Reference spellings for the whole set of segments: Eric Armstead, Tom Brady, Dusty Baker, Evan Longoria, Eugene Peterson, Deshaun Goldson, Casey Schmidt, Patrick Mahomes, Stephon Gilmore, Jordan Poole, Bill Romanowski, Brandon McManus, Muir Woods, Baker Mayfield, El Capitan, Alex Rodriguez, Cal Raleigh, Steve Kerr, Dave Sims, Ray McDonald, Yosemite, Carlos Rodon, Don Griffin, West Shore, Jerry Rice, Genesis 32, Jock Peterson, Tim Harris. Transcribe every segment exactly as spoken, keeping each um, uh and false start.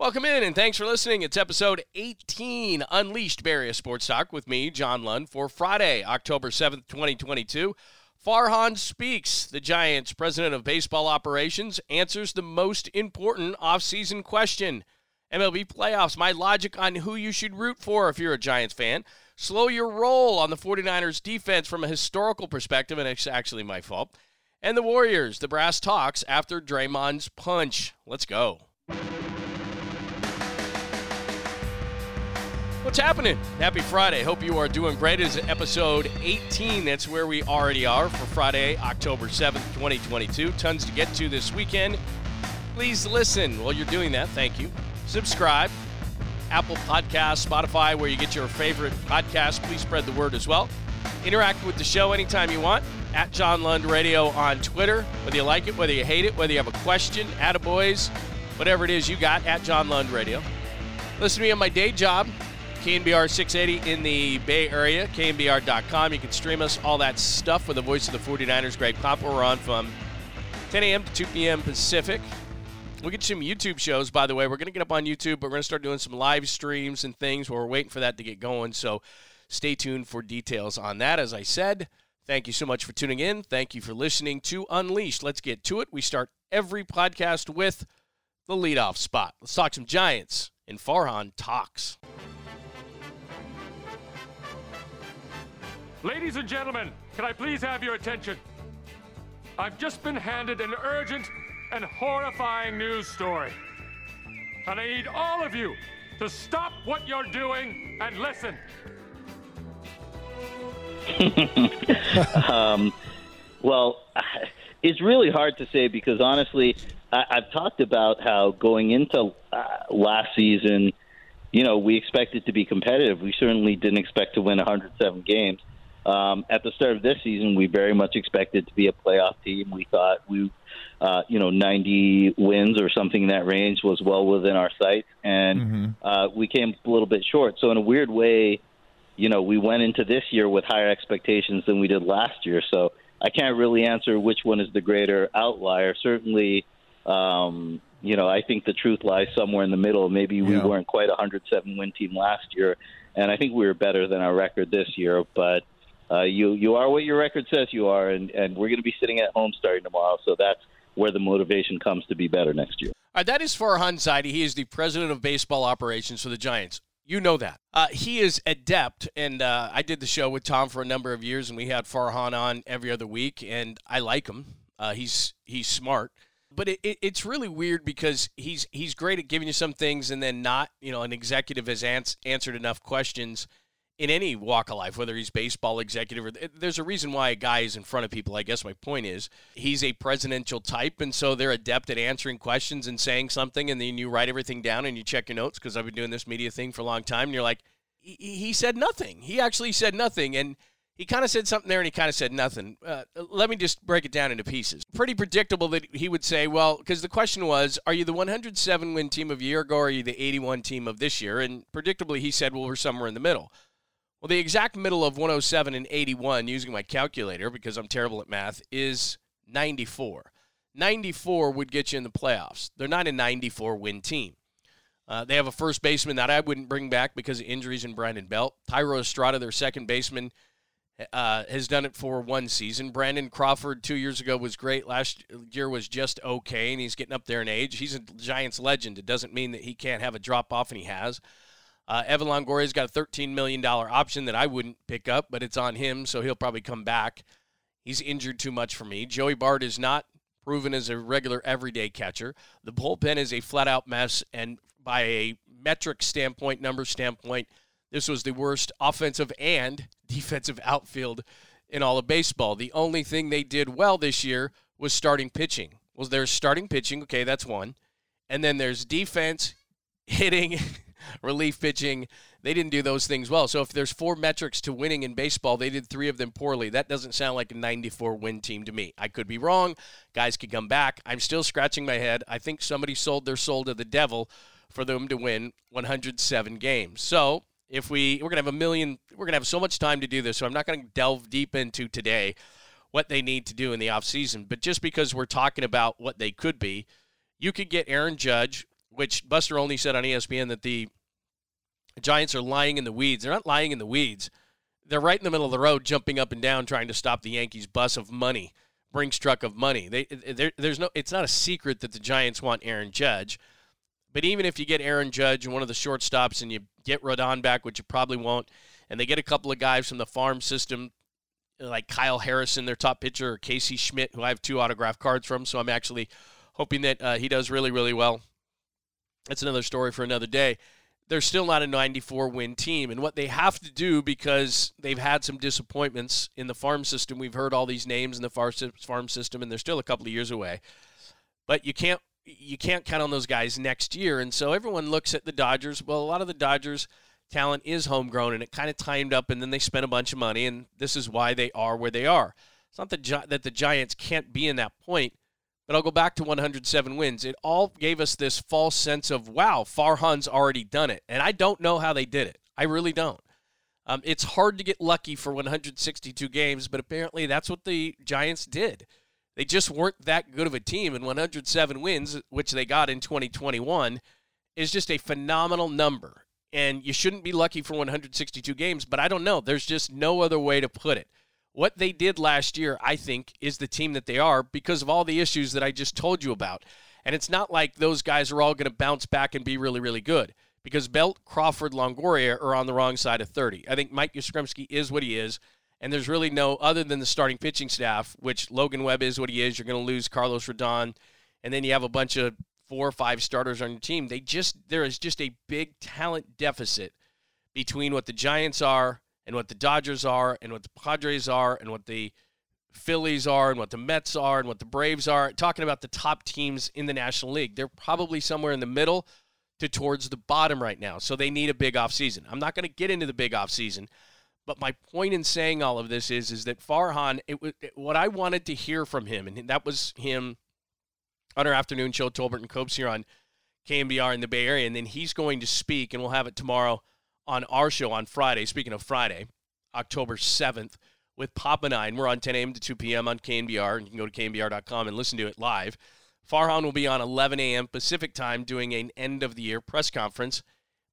Welcome in, and thanks for listening. It's episode eighteen, Unleashed Barrier Sports Talk, with me, John Lund, for Friday, October seventh, twenty twenty-two. Farhan Speaks, the Giants' president of baseball operations, answers the most important offseason question. M L B playoffs, my logic on who you should root for if you're a Giants fan. Slow your roll on the 49ers defense from a historical perspective, and it's actually my fault. And the Warriors, the brass talks after Draymond's punch. Let's go. What's happening? Happy Friday. Hope you are doing great. It's episode eighteen. That's where we already are for Friday, October seventh, twenty twenty-two. Tons to get to this weekend. Please listen while you're doing that. Thank you. Subscribe. Apple Podcasts, Spotify, where you get your favorite podcasts. Please spread the word as well. Interact with the show anytime you want. At John Lund Radio on Twitter. Whether you like it, whether you hate it, whether you have a question, attaboys, whatever it is you got, at John Lund Radio. Listen to me on my day job. K N B R six eighty in the Bay Area, K N B R dot com. You can stream us, all that stuff, with the voice of the 49ers, Greg Papa. We're on from ten a.m. to two p.m. Pacific. We'll get some YouTube shows, by the way. We're going to get up on YouTube, but we're going to start doing some live streams and things. We're waiting for that to get going, so stay tuned for details on that. As I said, thank you so much for tuning in. Thank you for listening to Unleashed. Let's get to it. We start every podcast with the leadoff spot. Let's talk some Giants in Farhan Talks. Ladies and gentlemen, can I please have your attention? I've just been handed an urgent and horrifying news story. And I need all of you to stop what you're doing and listen. um, well, it's really hard to say because, honestly, I- I've talked about how going into uh, last season, you know, we expected to be competitive. We certainly didn't expect to win one hundred seven games. Um, at the start of this season, we very much expected to be a playoff team. We thought we, uh, you know, ninety wins or something in that range was well within our sights, and mm-hmm. uh, we came a little bit short. So in a weird way, you know, we went into this year with higher expectations than we did last year. So I can't really answer which one is the greater outlier. Certainly, um, you know, I think the truth lies somewhere in the middle. Maybe we yeah. weren't quite a one hundred seven win team last year, and I think we were better than our record this year, but Uh, you you are what your record says you are, and, and we're going to be sitting at home starting tomorrow, so that's where the motivation comes to be better next year. All right, that is Farhan Zaidi. He is the president of baseball operations for the Giants. You know that. Uh, he is adept, and uh, I did the show with Tom for a number of years, and we had Farhan on every other week, and I like him. Uh, he's he's smart. But it, it, it's really weird because he's he's great at giving you some things and then not. You know, an executive has ans- answered enough questions in any walk of life, whether he's baseball executive or there's a reason why a guy is in front of people. I guess my point is he's a presidential type, and so they're adept at answering questions and saying something, and then you write everything down and you check your notes, because I've been doing this media thing for a long time, and you're like, he said nothing. He actually said nothing, and he kind of said something there, and he kind of said nothing. Uh, let me just break it down into pieces. Pretty predictable that he would say, well, because the question was, are you the one hundred seven win team of a year ago, or are you the eighty-one team of this year? And predictably, he said, well, we're somewhere in the middle. Well, the exact middle of one hundred seven and eighty-one, using my calculator because I'm terrible at math, is ninety-four. ninety-four would get you in the playoffs. They're not a ninety-four win team. Uh, they have a first baseman that I wouldn't bring back because of injuries in Brandon Belt. Tyro Estrada, their second baseman, uh, has done it for one season. Brandon Crawford two years ago was great. Last year was just okay, and he's getting up there in age. He's a Giants legend. It doesn't mean that he can't have a drop-off, and he has. Uh, Evan Longoria's got a thirteen million dollars option that I wouldn't pick up, but it's on him, so he'll probably come back. He's injured too much for me. Joey Bart is not proven as a regular everyday catcher. The bullpen is a flat-out mess, and by a metric standpoint, number standpoint, this was the worst offensive and defensive outfield in all of baseball. The only thing they did well this year was starting pitching. Well, there's starting pitching. Okay, that's one. And then there's defense, hitting, relief pitching. They didn't do those things well. So if there's four metrics to winning in baseball, they did three of them poorly. That doesn't sound like a ninety-four win team to me. I could be wrong. Guys could come back. I'm still scratching my head. I think somebody sold their soul to the devil for them to win one hundred seven games. So if we, we're going to have a million, we're going to have so much time to do this, so I'm not going to delve deep into today what they need to do in the offseason. But just because we're talking about what they could be, you could get Aaron Judge which Buster Olney said on E S P N that the Giants are lying in the weeds. They're not lying in the weeds. They're right in the middle of the road, jumping up and down, trying to stop the Yankees' bus of money, Brinks truck of money. They, there's no. It's not a secret that the Giants want Aaron Judge. But even if you get Aaron Judge and one of the shortstops and you get Rodon back, which you probably won't, and they get a couple of guys from the farm system, like Kyle Harrison, their top pitcher, or Casey Schmidt, who I have two autographed cards from, so I'm actually hoping that uh, he does really, really well. That's another story for another day. They're still not a ninety-four win team, and what they have to do, because they've had some disappointments in the farm system. We've heard all these names in the farm system, and they're still a couple of years away. But you can't you can't count on those guys next year, and so everyone looks at the Dodgers. Well, a lot of the Dodgers' talent is homegrown, and it kind of timed up, and then they spent a bunch of money, and this is why they are where they are. It's not the, that the Giants can't be in that point, but I'll go back to one hundred seven wins. It all gave us this false sense of, wow, Farhan's already done it, and I don't know how they did it. I really don't. Um, it's hard to get lucky for one hundred sixty-two games, but apparently that's what the Giants did. They just weren't that good of a team, and one hundred seven wins, which they got in twenty twenty-one, is just a phenomenal number. And you shouldn't be lucky for one hundred sixty-two games, but I don't know. There's just no other way to put it. What they did last year, I think, is the team that they are because of all the issues that I just told you about. And it's not like those guys are all going to bounce back and be really, really good because Belt, Crawford, Longoria are on the wrong side of thirty. I think Mike Yastrzemski is what he is, and there's really no other than the starting pitching staff, which Logan Webb is what he is. You're going to lose Carlos Rodon, and then you have a bunch of four or five starters on your team. They just there is just a big talent deficit between what the Giants are and what the Dodgers are and what the Padres are and what the Phillies are and what the Mets are and what the Braves are. Talking about the top teams in the National League, they're probably somewhere in the middle to towards the bottom right now, so they need a big offseason. I'm not going to get into the big offseason, but my point in saying all of this is, is that Farhan, it was, it, what I wanted to hear from him, and that was him on our afternoon show, Tolbert and Copes here on K M B R in the Bay Area. And then he's going to speak, and we'll have it tomorrow on our show on Friday. Speaking of Friday, October seventh, with Papa Nine. We're on ten a.m. to two p.m. on K M B R, and you can go to K M B R dot com and listen to it live. Farhan will be on eleven a.m. Pacific time doing an end-of-the-year press conference.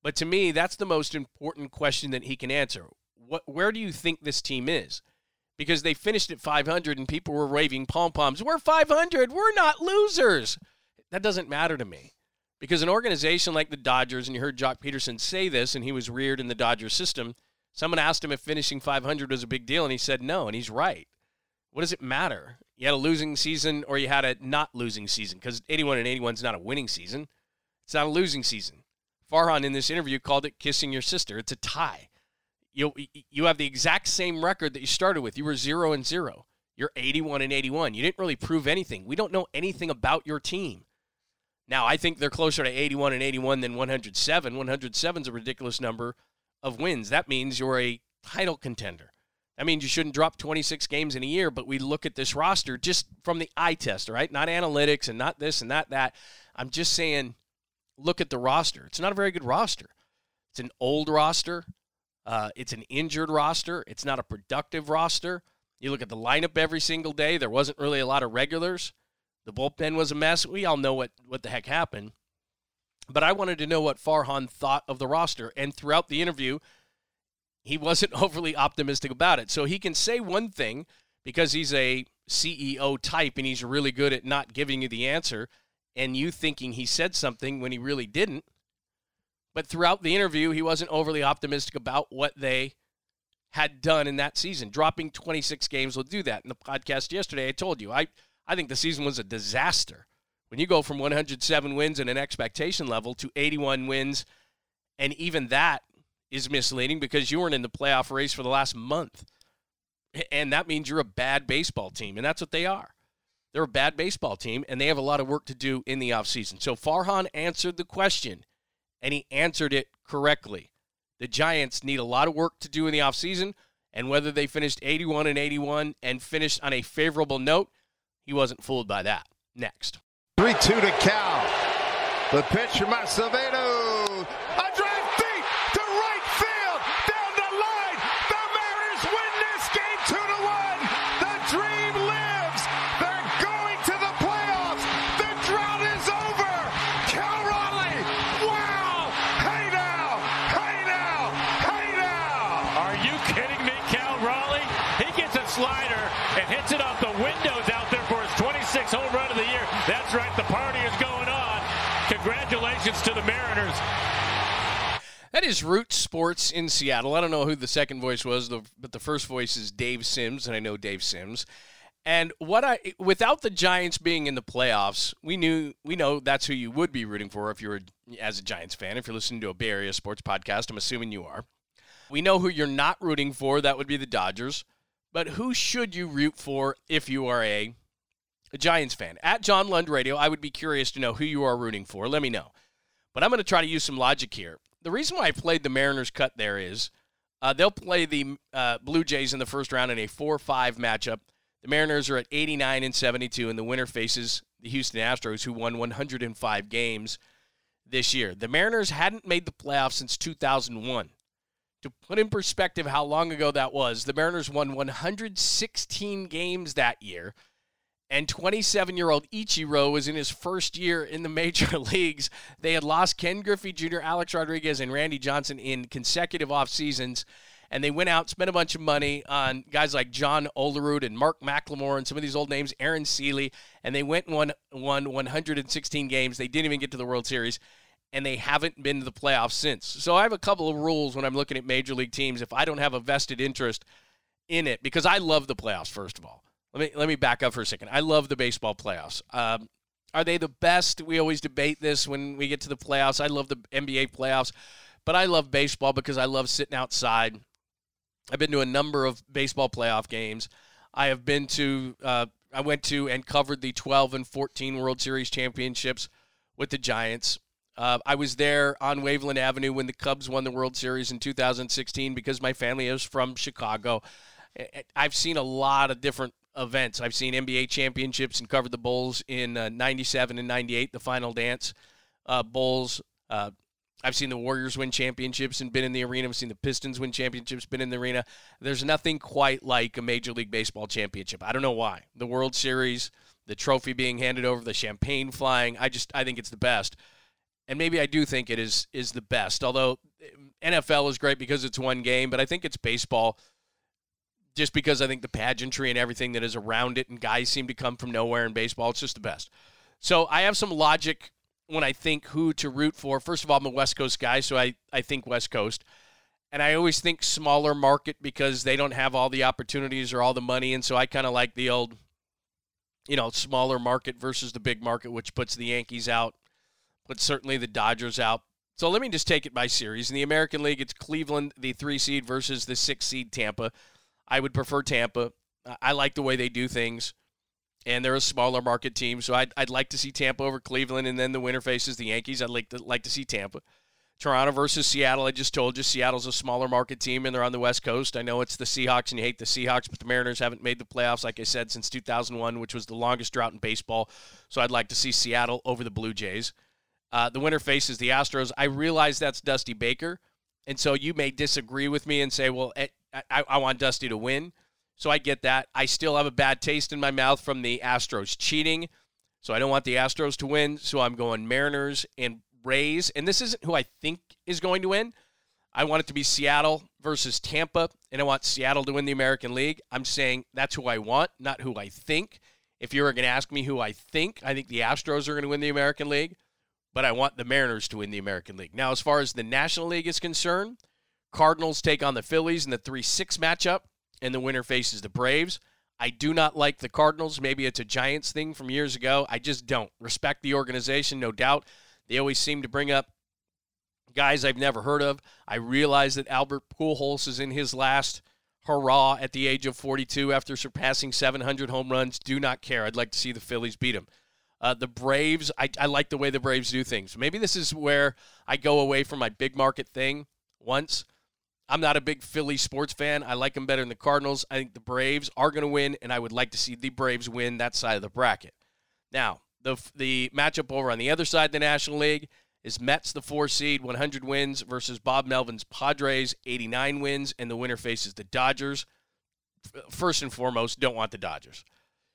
But to me, that's the most important question that he can answer. What, where do you think this team is? Because they finished at five hundred and people were waving pom-poms. We're five hundred. We're not losers. That doesn't matter to me. Because an organization like the Dodgers, and you heard Jock Peterson say this, and he was reared in the Dodgers system, someone asked him if finishing five hundred was a big deal, and he said no, and he's right. What does it matter? You had a losing season or you had a not losing season, because eighty-one and eighty-one is not a winning season. It's not a losing season. Farhan, in this interview, called it kissing your sister. It's a tie. You you have the exact same record that you started with. You were zero and zero. You're eighty-one and eighty-one. You didn't really prove anything. We don't know anything about your team. Now, I think they're closer to eighty-one and eighty-one than one hundred seven. one hundred seven is a ridiculous number of wins. That means you're a title contender. That means you shouldn't drop twenty-six games in a year, but we look at this roster just from the eye test, all right? Not analytics and not this and not that. I'm just saying, look at the roster. It's not a very good roster. It's an old roster. Uh, it's an injured roster. It's not a productive roster. You look at the lineup every single day. There wasn't really a lot of regulars. The bullpen was a mess. We all know what, what the heck happened. But I wanted to know what Farhan thought of the roster. And throughout the interview, he wasn't overly optimistic about it. So he can say one thing because he's a C E O type and he's really good at not giving you the answer and you thinking he said something when he really didn't. But throughout the interview, he wasn't overly optimistic about what they had done in that season. Dropping twenty-six games will do that. In the podcast yesterday, I told you, I, I think the season was a disaster. When you go from one hundred seven wins and an expectation level to eighty-one wins, and even that is misleading because you weren't in the playoff race for the last month. And that means you're a bad baseball team, and that's what they are. They're a bad baseball team, and they have a lot of work to do in the offseason. So Farhan answered the question. And he answered it correctly. The Giants need a lot of work to do in the offseason, and whether they finished eighty-one and eighty-one and finished on a favorable note, he wasn't fooled by that. Next. three two to Cal. The pitcher, Macevedo. A drive deep to right field. Down the line. The Mariners win this game two to one. The dream lives. They're going to the playoffs. The drought is over. Cal Raleigh slider and hits it off the windows out there for his twenty-sixth home run of the year. That's right, the party is going on. Congratulations to the Mariners. That is Root Sports in Seattle. I don't know who the second voice was, but the first voice is Dave Sims, and I know Dave Sims. And what I without the Giants being in the playoffs, we knew we know that's who you would be rooting for if you're a, as a Giants fan. If you're listening to a Bay Area sports podcast, I'm assuming you are. We know who you're not rooting for. That would be the Dodgers. But who should you root for if you are a, a Giants fan? At John Lund Radio, I would be curious to know who you are rooting for. Let me know. But I'm going to try to use some logic here. The reason why I played the Mariners cut there is uh, they'll play the uh, Blue Jays in the first round in a four five matchup. The Mariners are at eighty-nine and seventy-two, and the winner faces the Houston Astros, who won one hundred five games this year. The Mariners hadn't made the playoffs since two thousand one. To put in perspective how long ago that was, the Mariners won one hundred sixteen games that year, and twenty-seven-year-old Ichiro was in his first year in the major leagues. They had lost Ken Griffey Junior, Alex Rodriguez, and Randy Johnson in consecutive off seasons. And they went out, spent a bunch of money on guys like John Olerud and Mark McLemore and some of these old names, Aaron Seeley, and they went and won, won one hundred sixteen games. They didn't even get to the World Series, and they haven't been to the playoffs since. So I have a couple of rules when I'm looking at Major League teams if I don't have a vested interest in it, because I love the playoffs, first of all. Let me let me back up for a second. I love the baseball playoffs. Um, are they the best? We always debate this when we get to the playoffs. I love the N B A playoffs, but I love baseball because I love sitting outside. I've been to a number of baseball playoff games. I have been to, uh, I went to and covered the twelve and fourteen World Series championships with the Giants. Uh, I was there on Waveland Avenue when the Cubs won the World Series in two thousand sixteen because my family is from Chicago. I've seen a lot of different events. I've seen N B A championships and covered the Bulls in uh, ninety-seven and ninety-eight, the Final Dance uh, Bulls. Uh, I've seen the Warriors win championships and been in the arena. I've seen the Pistons win championships, been in the arena. There's nothing quite like a Major League Baseball championship. I don't know why. The World Series, the trophy being handed over, the champagne flying, I just I think it's the best. And maybe I do think it is is the best, although N F L is great because it's one game, but I think it's baseball just because I think the pageantry and everything that is around it and guys seem to come from nowhere in baseball. It's just the best. So I have some logic when I think who to root for. First of all, I'm a West Coast guy, so I, I think West Coast. And I always think smaller market because they don't have all the opportunities or all the money, and so I kind of like the old, you know, smaller market versus the big market, which puts the Yankees out, but certainly the Dodgers out. So let me just take it by series. In the American League, it's Cleveland, the three seed, versus the six seed Tampa. I would prefer Tampa. I like the way they do things. And they're a smaller market team, so I'd, I'd like to see Tampa over Cleveland, and then the winner faces the Yankees. I'd like to, like to see Tampa. Toronto versus Seattle, I just told you, Seattle's a smaller market team, and they're on the West Coast. I know it's the Seahawks, and you hate the Seahawks, but the Mariners haven't made the playoffs, like I said, since two thousand one, which was the longest drought in baseball, so I'd like to see Seattle over the Blue Jays. Uh, the winner faces the Astros. I realize that's Dusty Baker, and so you may disagree with me and say, well, I, I, I want Dusty to win. So I get that. I still have a bad taste in my mouth from the Astros cheating, so I don't want the Astros to win, so I'm going Mariners and Rays. And this isn't who I think is going to win. I want it to be Seattle versus Tampa, and I want Seattle to win the American League. I'm saying that's who I want, not who I think. If you were going to ask me who I think, I think the Astros are going to win the American League, but I want the Mariners to win the American League. Now, as far as the National League is concerned, Cardinals take on the Phillies in the three six matchup. And the winner faces the Braves. I do not like the Cardinals. Maybe it's a Giants thing from years ago. I just don't. Respect the organization, no doubt. They always seem to bring up guys I've never heard of. I realize that Albert Pujols is in his last hurrah at the age of forty-two after surpassing seven hundred home runs. Do not care. I'd like to see the Phillies beat him. Uh, the Braves, I, I like the way the Braves do things. Maybe this is where I go away from my big market thing once. I'm not a big Philly sports fan. I like them better than the Cardinals. I think the Braves are going to win, and I would like to see the Braves win that side of the bracket. Now, the the matchup over on the other side of the National League is Mets, the four seed, one hundred wins, versus Bob Melvin's Padres, eighty-nine wins, and the winner faces the Dodgers. First and foremost, don't want the Dodgers.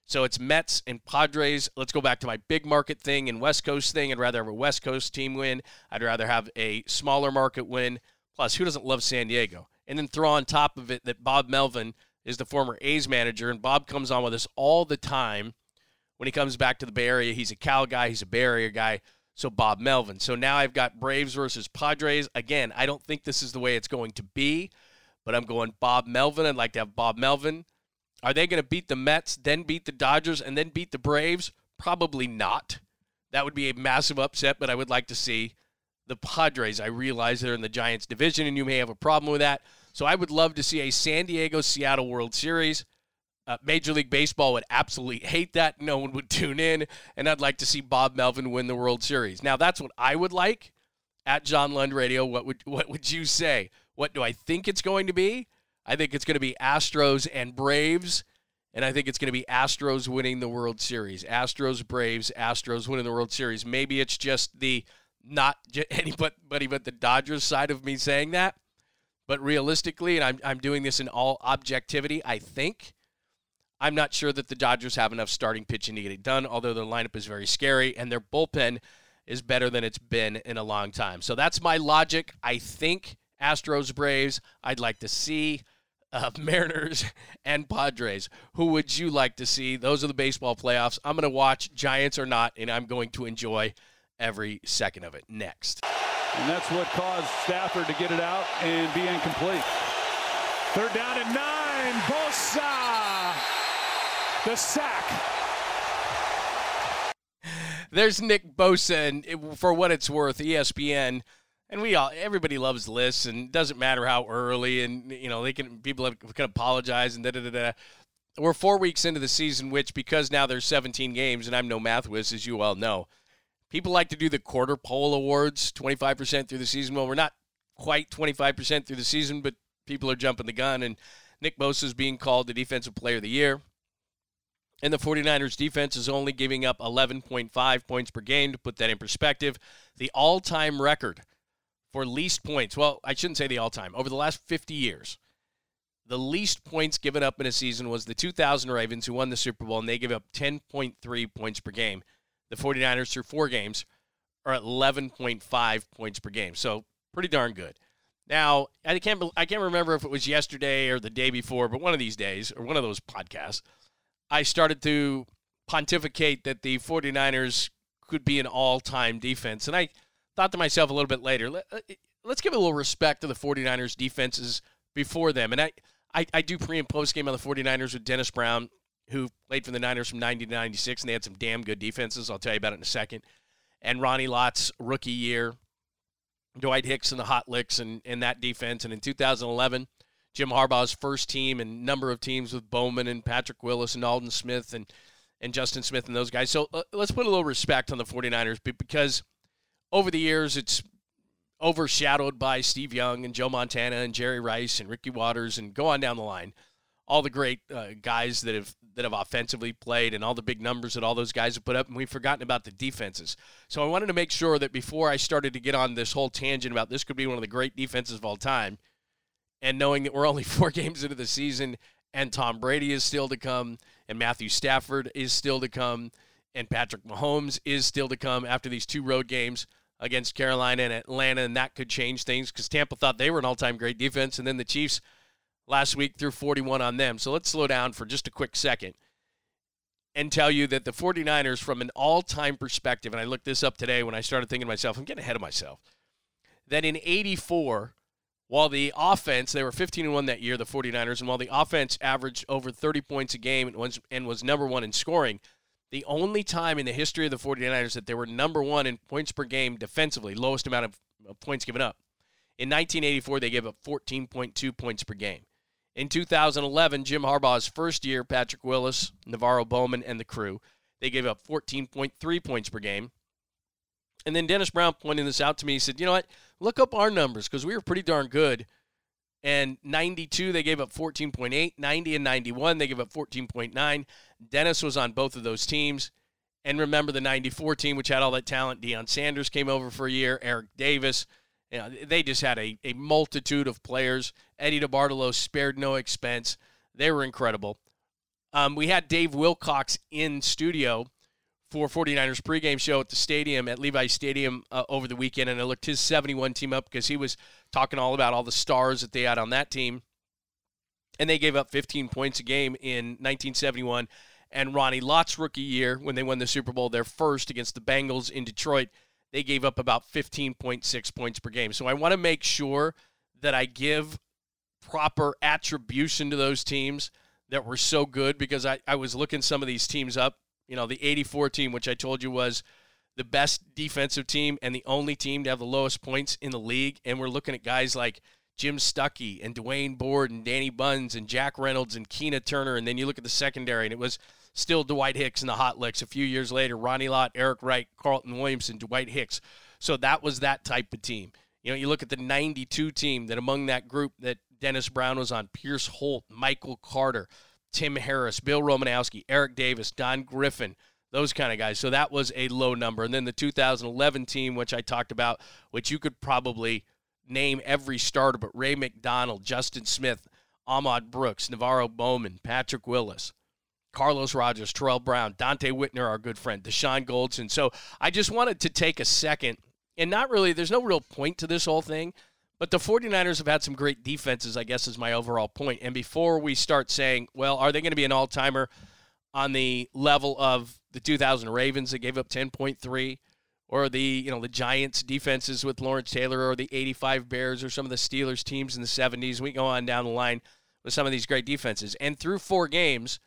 So it's Mets and Padres. Let's go back to my big market thing and West Coast thing. I'd rather have a West Coast team win. I'd rather have a smaller market win. Plus, who doesn't love San Diego? And then throw on top of it that Bob Melvin, is the former A's manager, and Bob comes on with us all the time. When he comes back to the Bay Area, he's a Cal guy, he's a Bay Area guy, so Bob Melvin. So now I've got Braves versus Padres. Again, I don't think this is the way it's going to be, but I'm going Bob Melvin. I'd like to have Bob Melvin. Are they going to beat the Mets, then beat the Dodgers, and then beat the Braves? Probably not. That would be a massive upset, but I would like to see the Padres. I realize they're in the Giants division, and you may have a problem with that. So I would love to see a San Diego-Seattle World Series. Uh, Major League Baseball would absolutely hate that. No one would tune in. And I'd like to see Bob Melvin win the World Series. Now, that's what I would like. At John Lund Radio, what would what would you say? What do I think it's going to be? I think it's going to be Astros and Braves. And I think it's going to be Astros winning the World Series. Astros, Braves, Astros winning the World Series. Maybe it's just the not anybody but the Dodgers side of me saying that. But realistically, and I'm I'm doing this in all objectivity, I think. I'm not sure that the Dodgers have enough starting pitching to get it done, although their lineup is very scary, and their bullpen is better than it's been in a long time. So that's my logic. I think Astros, Braves, I'd like to see uh, Mariners and Padres. Who would you like to see? Those are the baseball playoffs. I'm going to watch Giants or not, and I'm going to enjoy every second of it. Next. And that's what caused Stafford to get it out and be incomplete. Third down and nine. Bosa. The sack. There's Nick Bosa, and it, for what it's worth, E S P N, and we all, everybody loves lists, and it doesn't matter how early, and you know they can people have, can apologize and da da da da. We're four weeks into the season, which because now there's seventeen games, and I'm no math whiz, as you all know. People like to do the quarter poll awards, twenty-five percent through the season. Well, we're not quite twenty-five percent through the season, but people are jumping the gun, and Nick Bosa is being called the Defensive Player of the Year. And the 49ers defense is only giving up eleven point five points per game. To put that in perspective, the all-time record for least points, well, I shouldn't say the all-time, over the last fifty years, the least points given up in a season was the two thousand Ravens, who won the Super Bowl, and they gave up ten point three points per game. The 49ers, through four games, are at eleven point five points per game. So pretty darn good. Now, I can't, I can't remember if it was yesterday or the day before, but one of these days, or one of those podcasts, I started to pontificate that the 49ers could be an all-time defense. And I thought to myself a little bit later, let's give a little respect to the 49ers defenses before them. And I, I, I do pre- and post-game on the 49ers with Dennis Brown, who played for the Niners from ninety to ninety-six, and they had some damn good defenses. I'll tell you about it in a second. And Ronnie Lott's rookie year, Dwight Hicks and the Hot Licks and, and that defense. And in two thousand eleven... Jim Harbaugh's first team and number of teams with Bowman and Patrick Willis and Aldon Smith and, and Justin Smith and those guys. So uh, let's put a little respect on the 49ers because over the years it's overshadowed by Steve Young and Joe Montana and Jerry Rice and Ricky Waters and go on down the line. All the great uh, guys that have that have offensively played and all the big numbers that all those guys have put up, and we've forgotten about the defenses. So I wanted to make sure that before I started to get on this whole tangent about this could be one of the great defenses of all time, and knowing that we're only four games into the season and Tom Brady is still to come and Matthew Stafford is still to come and Patrick Mahomes is still to come after these two road games against Carolina and Atlanta, and that could change things because Tampa thought they were an all-time great defense, and then the Chiefs last week threw forty-one on them. So let's slow down for just a quick second and tell you that the 49ers, from an all-time perspective, and I looked this up today when I started thinking to myself, I'm getting ahead of myself, that in eighty-four, while the offense, they were fifteen and one that year, the 49ers, and while the offense averaged over thirty points a game and was, and was number one in scoring, the only time in the history of the 49ers that they were number one in points per game defensively, lowest amount of, of points given up, in nineteen eighty-four they gave up fourteen point two points per game. In two thousand eleven, Jim Harbaugh's first year, Patrick Willis, Navarro Bowman, and the crew, they gave up fourteen point three points per game. And then Dennis Brown pointed this out to me. He said, you know what, look up our numbers because we were pretty darn good. And ninety-two, they gave up fourteen point eight. ninety and ninety-one, they gave up fourteen point nine. Dennis was on both of those teams. And remember the ninety-four team, which had all that talent. Deion Sanders came over for a year. Eric Davis. You know, they just had a, a multitude of players. Eddie DeBartolo spared no expense. They were incredible. Um, we had Dave Wilcox in studio for 49ers pregame show at the stadium, at Levi's Stadium uh, over the weekend, and I looked his seventy-one team up because he was talking all about all the stars that they had on that team. and they gave up fifteen points a game in nineteen seventy-one and Ronnie Lott's rookie year when they won the Super Bowl, their first against the Bengals in Detroit, they gave up about fifteen point six points per game. So I want to make sure that I give proper attribution to those teams that were so good, because I, I was looking some of these teams up. You know, the eighty-four team, which I told you was the best defensive team and the only team to have the lowest points in the league. And we're looking at guys like Jim Stuckey and Dwayne Board and Danny Buns and Jack Reynolds and Kena Turner. And then you look at the secondary, and it was still Dwight Hicks and the Hot Licks. A few years later, Ronnie Lott, Eric Wright, Carlton Williamson, Dwight Hicks. So that was that type of team. You know, you look at the ninety-two team, that among that group that Dennis Brown was on, Pierce Holt, Michael Carter, Tim Harris, Bill Romanowski, Eric Davis, Don Griffin, those kind of guys. So that was a low number. And then the two thousand eleven team, which I talked about, which you could probably name every starter, but Ray McDonald, Justin Smith, Ahmad Brooks, Navarro Bowman, Patrick Willis, Carlos Rogers, Terrell Brown, Dante Whitner, our good friend, Deshaun Goldson. So I just wanted to take a second, and not really, there's no real point to this whole thing, but the 49ers have had some great defenses, I guess is my overall point. And before we start saying, well, are they going to be an all-timer on the level of the two thousand Ravens that gave up ten point three, or the, you know, the Giants defenses with Lawrence Taylor, or the eighty-five Bears, or some of the Steelers teams in the seventies. We go on down the line with some of these great defenses. And through four games,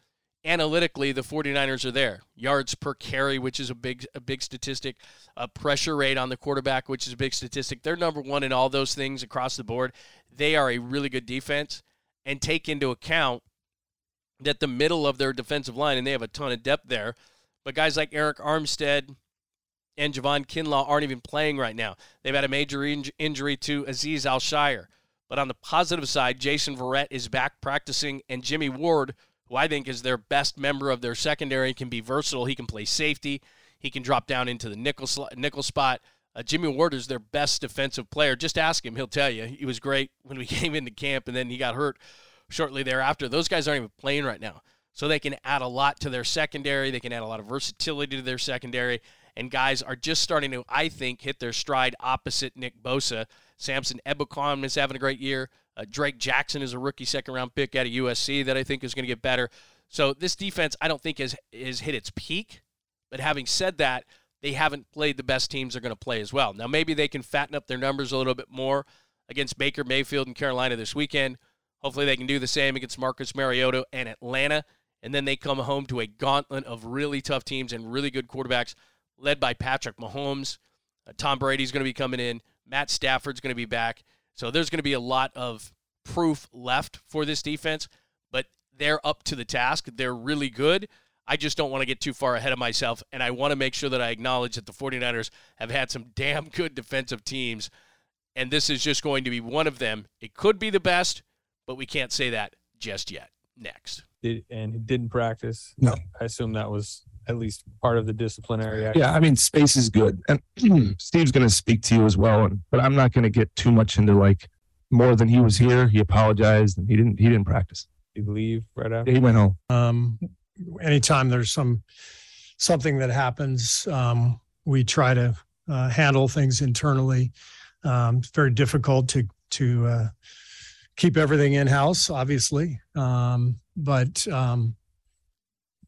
analytically, the 49ers are there. Yards per carry, which is a big a big statistic. A pressure rate on the quarterback, which is a big statistic. They're number one in all those things across the board. They are a really good defense. And take into account that the middle of their defensive line, and they have a ton of depth there, but guys like Eric Armstead and Javon Kinlaw aren't even playing right now. They've had a major inj- injury to Azeez Al-Shire. But on the positive side, Jason Verrett is back practicing, and Jimmy Ward, who I think is their best member of their secondary, can be versatile. He can play safety. He can drop down into the nickel sl- nickel spot. Uh, Jimmy Ward is their best defensive player. Just ask him. He'll tell you. He was great when we came into camp, and then he got hurt shortly thereafter. Those guys aren't even playing right now. So they can add a lot to their secondary. They can add a lot of versatility to their secondary. And guys are just starting to, I think, hit their stride opposite Nick Bosa. Samson Ebukam is having a great year. Uh, Drake Jackson is a rookie second-round pick out of U S C that I think is going to get better. So this defense, I don't think, has, has hit its peak. But having said that, they haven't played the best teams they're going to play as well. Now, maybe they can fatten up their numbers a little bit more against Baker Mayfield and Carolina this weekend. Hopefully they can do the same against Marcus Mariota and Atlanta. And then they come home to a gauntlet of really tough teams and really good quarterbacks, led by Patrick Mahomes. Uh, Tom Brady's going to be coming in. Matt Stafford's going to be back. So there's going to be a lot of proof left for this defense, but they're up to the task. They're really good. I just don't want to get too far ahead of myself, and I want to make sure that I acknowledge that the 49ers have had some damn good defensive teams, and this is just going to be one of them. It could be the best, but we can't say that just yet. Next. Did, and didn't practice. No. I assume that was at least part of the disciplinary action. Yeah, I mean, space is good. And Steve's going to speak to you as well, and, but I'm not going to get too much into, like, more than he was here. He apologized, and he didn't He didn't practice. Did he leave right after? Yeah, he went home. Um, anytime there's some something that happens, um, we try to uh, handle things internally. Um, it's very difficult to to uh, keep everything in-house, obviously. Um, but... Um,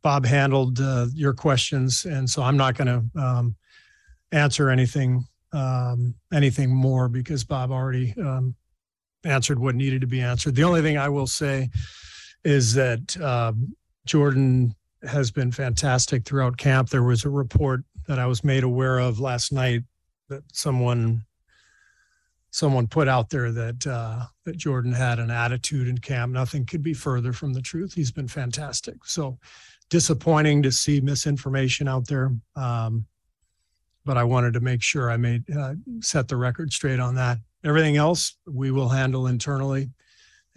Bob handled uh, your questions, and so I'm not going to um, answer anything um, anything more because Bob already um, answered what needed to be answered. The only thing I will say is that uh, Jordan has been fantastic throughout camp. There was a report that I was made aware of last night that someone someone put out there that uh, that Jordan had an attitude in camp. Nothing could be further from the truth. He's been fantastic. So. Disappointing to see misinformation out there, um, but I wanted to make sure I made uh, set the record straight on that. Everything else we will handle internally,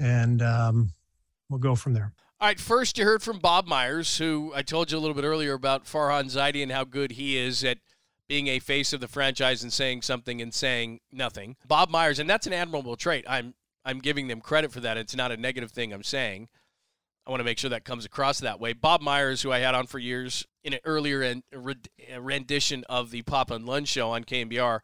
and um, we'll go from there. All right, first you heard from Bob Myers, who I told you a little bit earlier about Farhan Zaidi and how good he is at being a face of the franchise and saying something and saying nothing. Bob Myers, and that's an admirable trait. I'm I'm giving them credit for that. It's not a negative thing I'm saying. I want to make sure that comes across that way. Bob Myers, who I had on for years in an earlier rendition of the Papa and Lund show on K M B R,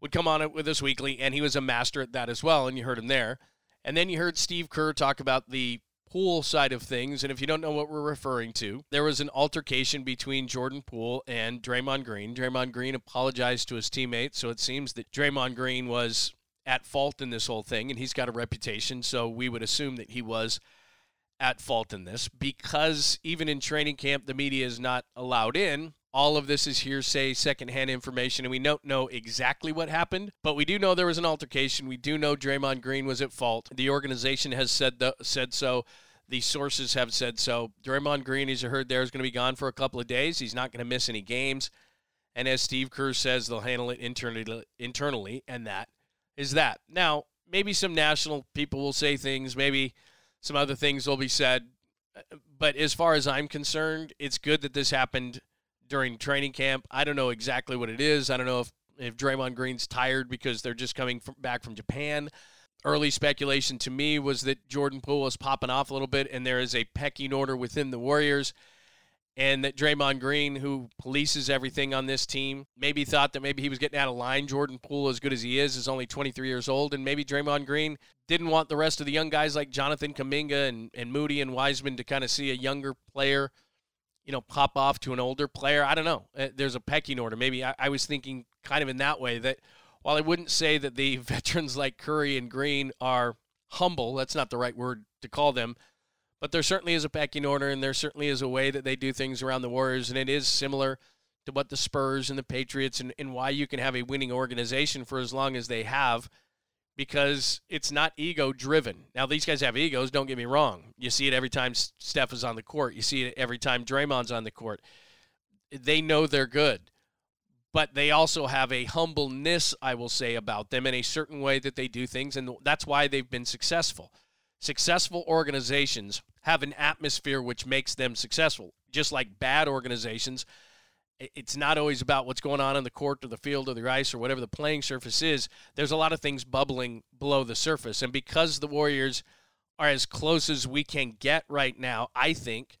would come on with us weekly, and he was a master at that as well, and you heard him there. And then you heard Steve Kerr talk about the Poole side of things, and if you don't know what we're referring to, there was an altercation between Jordan Poole and Draymond Green. Draymond Green apologized to his teammates, so it seems that Draymond Green was at fault in this whole thing, and he's got a reputation, so we would assume that he was at fault in this, because even in training camp, the media is not allowed in. All of this is hearsay, secondhand information, and we don't know exactly what happened, but we do know there was an altercation. We do know Draymond Green was at fault. The organization has said the, said so. The sources have said so. Draymond Green, as you heard there, is going to be gone for a couple of days. He's not going to miss any games. And as Steve Kerr says, they'll handle it internally, internally, and that is that. Now, maybe some national people will say things. Maybe some other things will be said. But as far as I'm concerned, it's good that this happened during training camp. I don't know exactly what it is. I don't know if, if Draymond Green's tired because they're just coming from, back from Japan. Early speculation to me was that Jordan Poole is popping off a little bit and there is a pecking order within the Warriors, and that Draymond Green, who polices everything on this team, maybe thought that maybe he was getting out of line. Jordan Poole, as good as he is, is only twenty-three years old, and maybe Draymond Green didn't want the rest of the young guys like Jonathan Kuminga and, and Moody and Wiseman to kind of see a younger player, you know, pop off to an older player. I don't know. There's a pecking order. Maybe I, I was thinking kind of in that way, that while I wouldn't say that the veterans like Curry and Green are humble, that's not the right word to call them, but there certainly is a pecking order, and there certainly is a way that they do things around the Warriors, and it is similar to what the Spurs and the Patriots and, and why you can have a winning organization for as long as they have, because it's not ego-driven. Now, these guys have egos, don't get me wrong. You see it every time Steph is on the court. You see it every time Draymond's on the court. They know they're good, but they also have a humbleness, I will say, about them in a certain way that they do things, and that's why they've been successful. Successful organizations have an atmosphere which makes them successful. Just like bad organizations, it's not always about what's going on in the court or the field or the ice or whatever the playing surface is. There's a lot of things bubbling below the surface. And because the Warriors are as close as we can get right now, I think,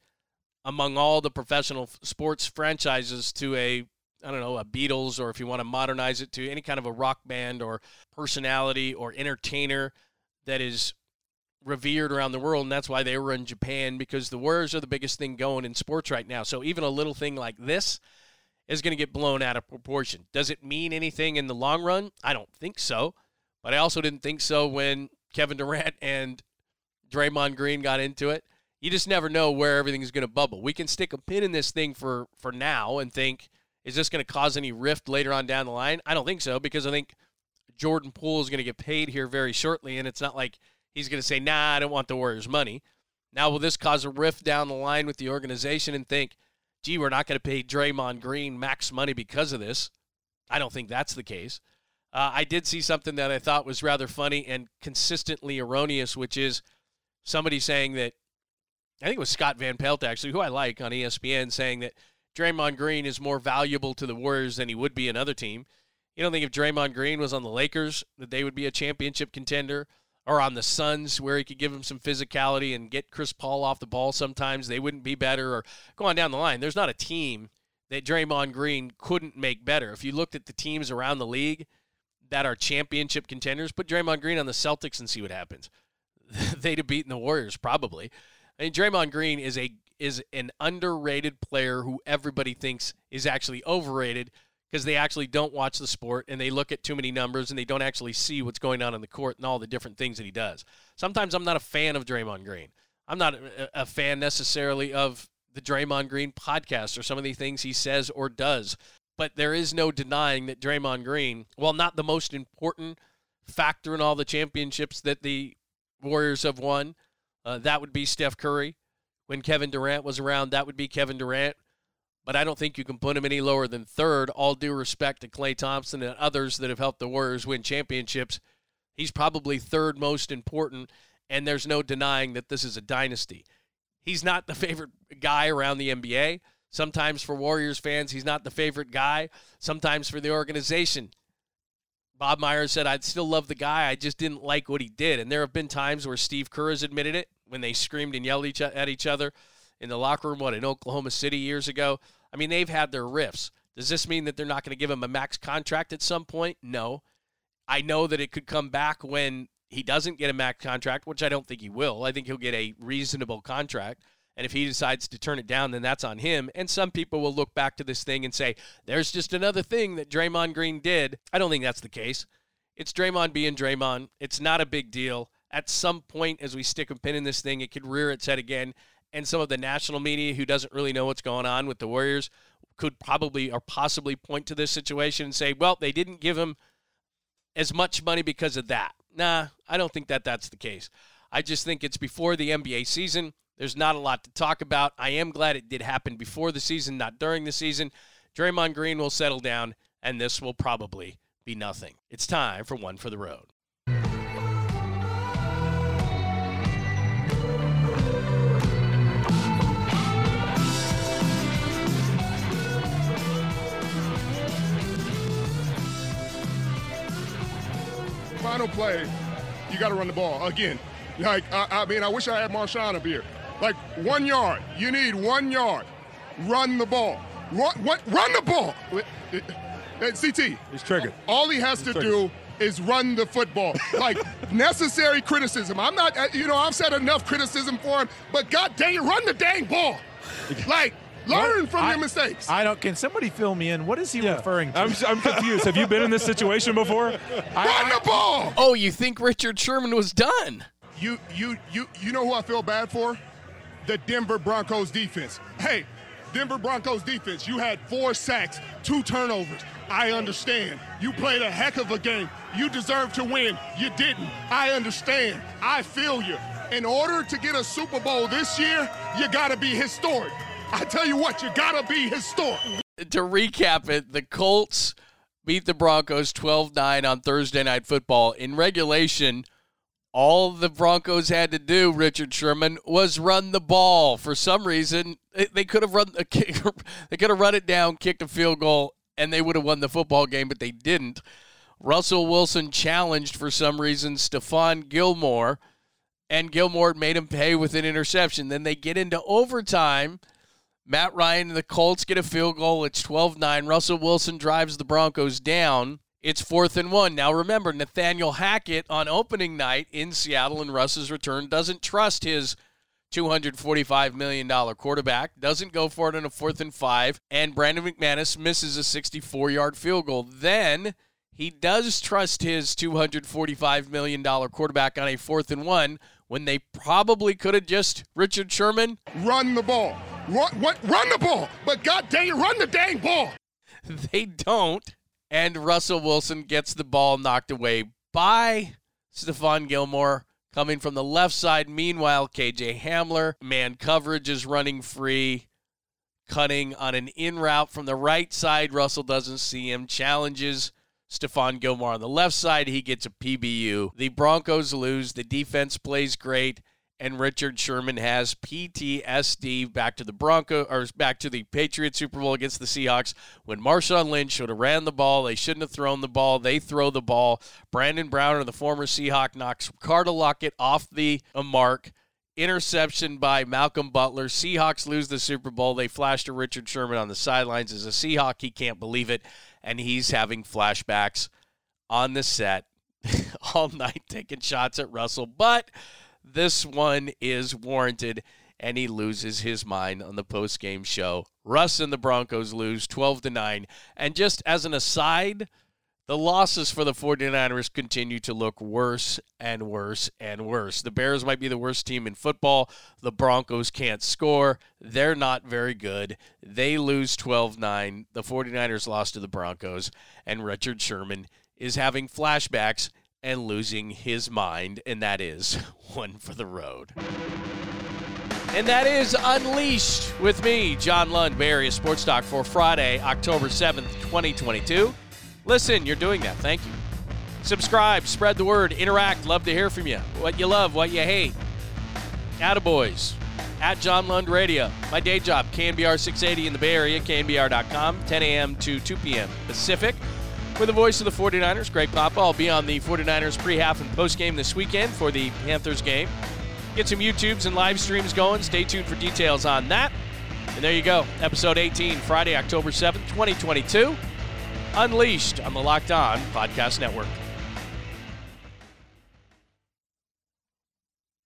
among all the professional sports franchises to a, I don't know, a Beatles, or if you want to modernize it to any kind of a rock band or personality or entertainer that is revered around the world, and that's why they were in Japan, because the Warriors are the biggest thing going in sports right now. So even a little thing like this is going to get blown out of proportion. Does it mean anything in the long run? I don't think so, but I also didn't think so when Kevin Durant and Draymond Green got into it. You just never know where everything's going to bubble. We can stick a pin in this thing for, for now and think, is this going to cause any rift later on down the line? I don't think so, because I think Jordan Poole is going to get paid here very shortly, and it's not like he's going to say, nah, I don't want the Warriors' money. Now, will this cause a rift down the line with the organization and think, gee, we're not going to pay Draymond Green max money because of this? I don't think that's the case. Uh, I did see something that I thought was rather funny and consistently erroneous, which is somebody saying that, I think it was Scott Van Pelt, actually, who I like on E S P N, saying that Draymond Green is more valuable to the Warriors than he would be another team. You don't think if Draymond Green was on the Lakers that they would be a championship contender? Or on the Suns, where he could give him some physicality and get Chris Paul off the ball sometimes, they wouldn't be better, or go on down the line. There's not a team that Draymond Green couldn't make better. If you looked at the teams around the league that are championship contenders, put Draymond Green on the Celtics and see what happens. They'd have beaten the Warriors, probably. I mean, Draymond Green is a is an underrated player who everybody thinks is actually overrated, because they actually don't watch the sport and they look at too many numbers and they don't actually see what's going on in the court and all the different things that he does. Sometimes I'm not a fan of Draymond Green. I'm not a, a fan necessarily of the Draymond Green podcast or some of the things he says or does. But there is no denying that Draymond Green, while not the most important factor in all the championships that the Warriors have won, uh, that would be Steph Curry. When Kevin Durant was around, that would be Kevin Durant. But I don't think you can put him any lower than third. All due respect to Klay Thompson and others that have helped the Warriors win championships, he's probably third most important, and there's no denying that this is a dynasty. He's not the favorite guy around the N B A. Sometimes for Warriors fans, he's not the favorite guy. Sometimes for the organization. Bob Myers said, I'd still love the guy, I just didn't like what he did. And there have been times where Steve Kerr has admitted it, when they screamed and yelled each- at each other in the locker room, what, in Oklahoma City years ago. I mean, they've had their rifts. Does this mean that they're not going to give him a max contract at some point? No. I know that it could come back when he doesn't get a max contract, which I don't think he will. I think he'll get a reasonable contract. And if he decides to turn it down, then that's on him. And some people will look back to this thing and say, there's just another thing that Draymond Green did. I don't think that's the case. It's Draymond being Draymond. It's not a big deal. At some point, as we stick a pin in this thing, it could rear its head again. And some of the national media who doesn't really know what's going on with the Warriors could probably or possibly point to this situation and say, well, they didn't give him as much money because of that. Nah, I don't think that that's the case. I just think it's before the N B A season. There's not a lot to talk about. I am glad it did happen before the season, not during the season. Draymond Green will settle down, and this will probably be nothing. It's time for One for the Road. Final play, you got to run the ball again. Like, I, I mean, I wish I had Marshawn up here. Like, one yard. You need one yard. Run the ball. Run, what? Run the ball. C T. He's triggered. All he has He's to triggered. do is run the football. Like, necessary criticism. I'm not, you know, I've said enough criticism for him, but God dang it, run the dang ball. Like, learn what? from I, your mistakes. I don't. Can somebody fill me in? What is he yeah. referring to? I'm, I'm confused. Have you been in this situation before? Run I, the ball. Oh, you think Richard Sherman was done? You you you you know who I feel bad for? The Denver Broncos defense. Hey, Denver Broncos defense, you had four sacks, two turnovers. I understand. You played a heck of a game. You deserve to win. You didn't. I understand. I feel you. In order to get a Super Bowl this year, you got to be historic. I tell you what, you got to be historic. To recap it, the Colts beat the Broncos twelve nine on Thursday Night Football in regulation. All the Broncos had to do, Richard Sherman, was run the ball. For some reason, they could have run a kick, they could have run it down, kicked a field goal, and they would have won the football game, but they didn't. Russell Wilson challenged, for some reason, Stephon Gilmore, and Gilmore made him pay with an interception. Then they get into overtime. Matt Ryan and the Colts get a field goal. It's twelve nine. Russell Wilson drives the Broncos down. It's fourth and one. Now, remember, Nathaniel Hackett on opening night in Seattle and Russ's return doesn't trust his two hundred forty-five million dollars quarterback, doesn't go for it on a fourth and five, and Brandon McManus misses a sixty-four-yard field goal. Then he does trust his two hundred forty-five million dollars quarterback on a fourth and one when they probably could have just, Richard Sherman, run the ball. Run, what, run the ball. But God dang it, run the dang ball. They don't. And Russell Wilson gets the ball knocked away by Stephon Gilmore coming from the left side. Meanwhile, K J Hamler, man coverage is running free, cutting on an in route from the right side. Russell doesn't see him, challenges Stephon Gilmore on the left side. He gets a P B U. The Broncos lose. The defense plays great, and Richard Sherman has P T S D back to the Bronco or back to the Patriots Super Bowl against the Seahawks when Marshawn Lynch should have ran the ball. They shouldn't have thrown the ball. They throw the ball. Brandon Browner, the former Seahawk, knocks Ricardo Lockett off the mark. Interception by Malcolm Butler. Seahawks lose the Super Bowl. They flash to Richard Sherman on the sidelines as a Seahawk. He can't believe it, and he's having flashbacks on the set all night taking shots at Russell. But this one is warranted, and he loses his mind on the post-game show. Russ and the Broncos lose twelve to nine. And just as an aside, the losses for the 49ers continue to look worse and worse and worse. The Bears might be the worst team in football. The Broncos can't score. They're not very good. They lose twelve nine. The 49ers lost to the Broncos, and Richard Sherman is having flashbacks and losing his mind, and that is One for the Road. And that is Unleashed with me, John Lund, Bay Area Sports Talk, for Friday, October seventh, twenty twenty-two. Listen, you're doing that. Thank you. Subscribe, spread the word, interact. Love to hear from you. What you love, what you hate. Attaboys. At John Lund Radio. My day job, K N B R six eighty in the Bay Area, K N B R dot com, ten a.m. to two p.m. Pacific. With the voice of the 49ers, Greg Papa. I'll be on the 49ers pre-half and post-game this weekend for the Panthers game. Get some YouTubes and live streams going. Stay tuned for details on that. And there you go. Episode eighteen, Friday, October seventh, twenty twenty-two. Unleashed on the Locked On Podcast Network.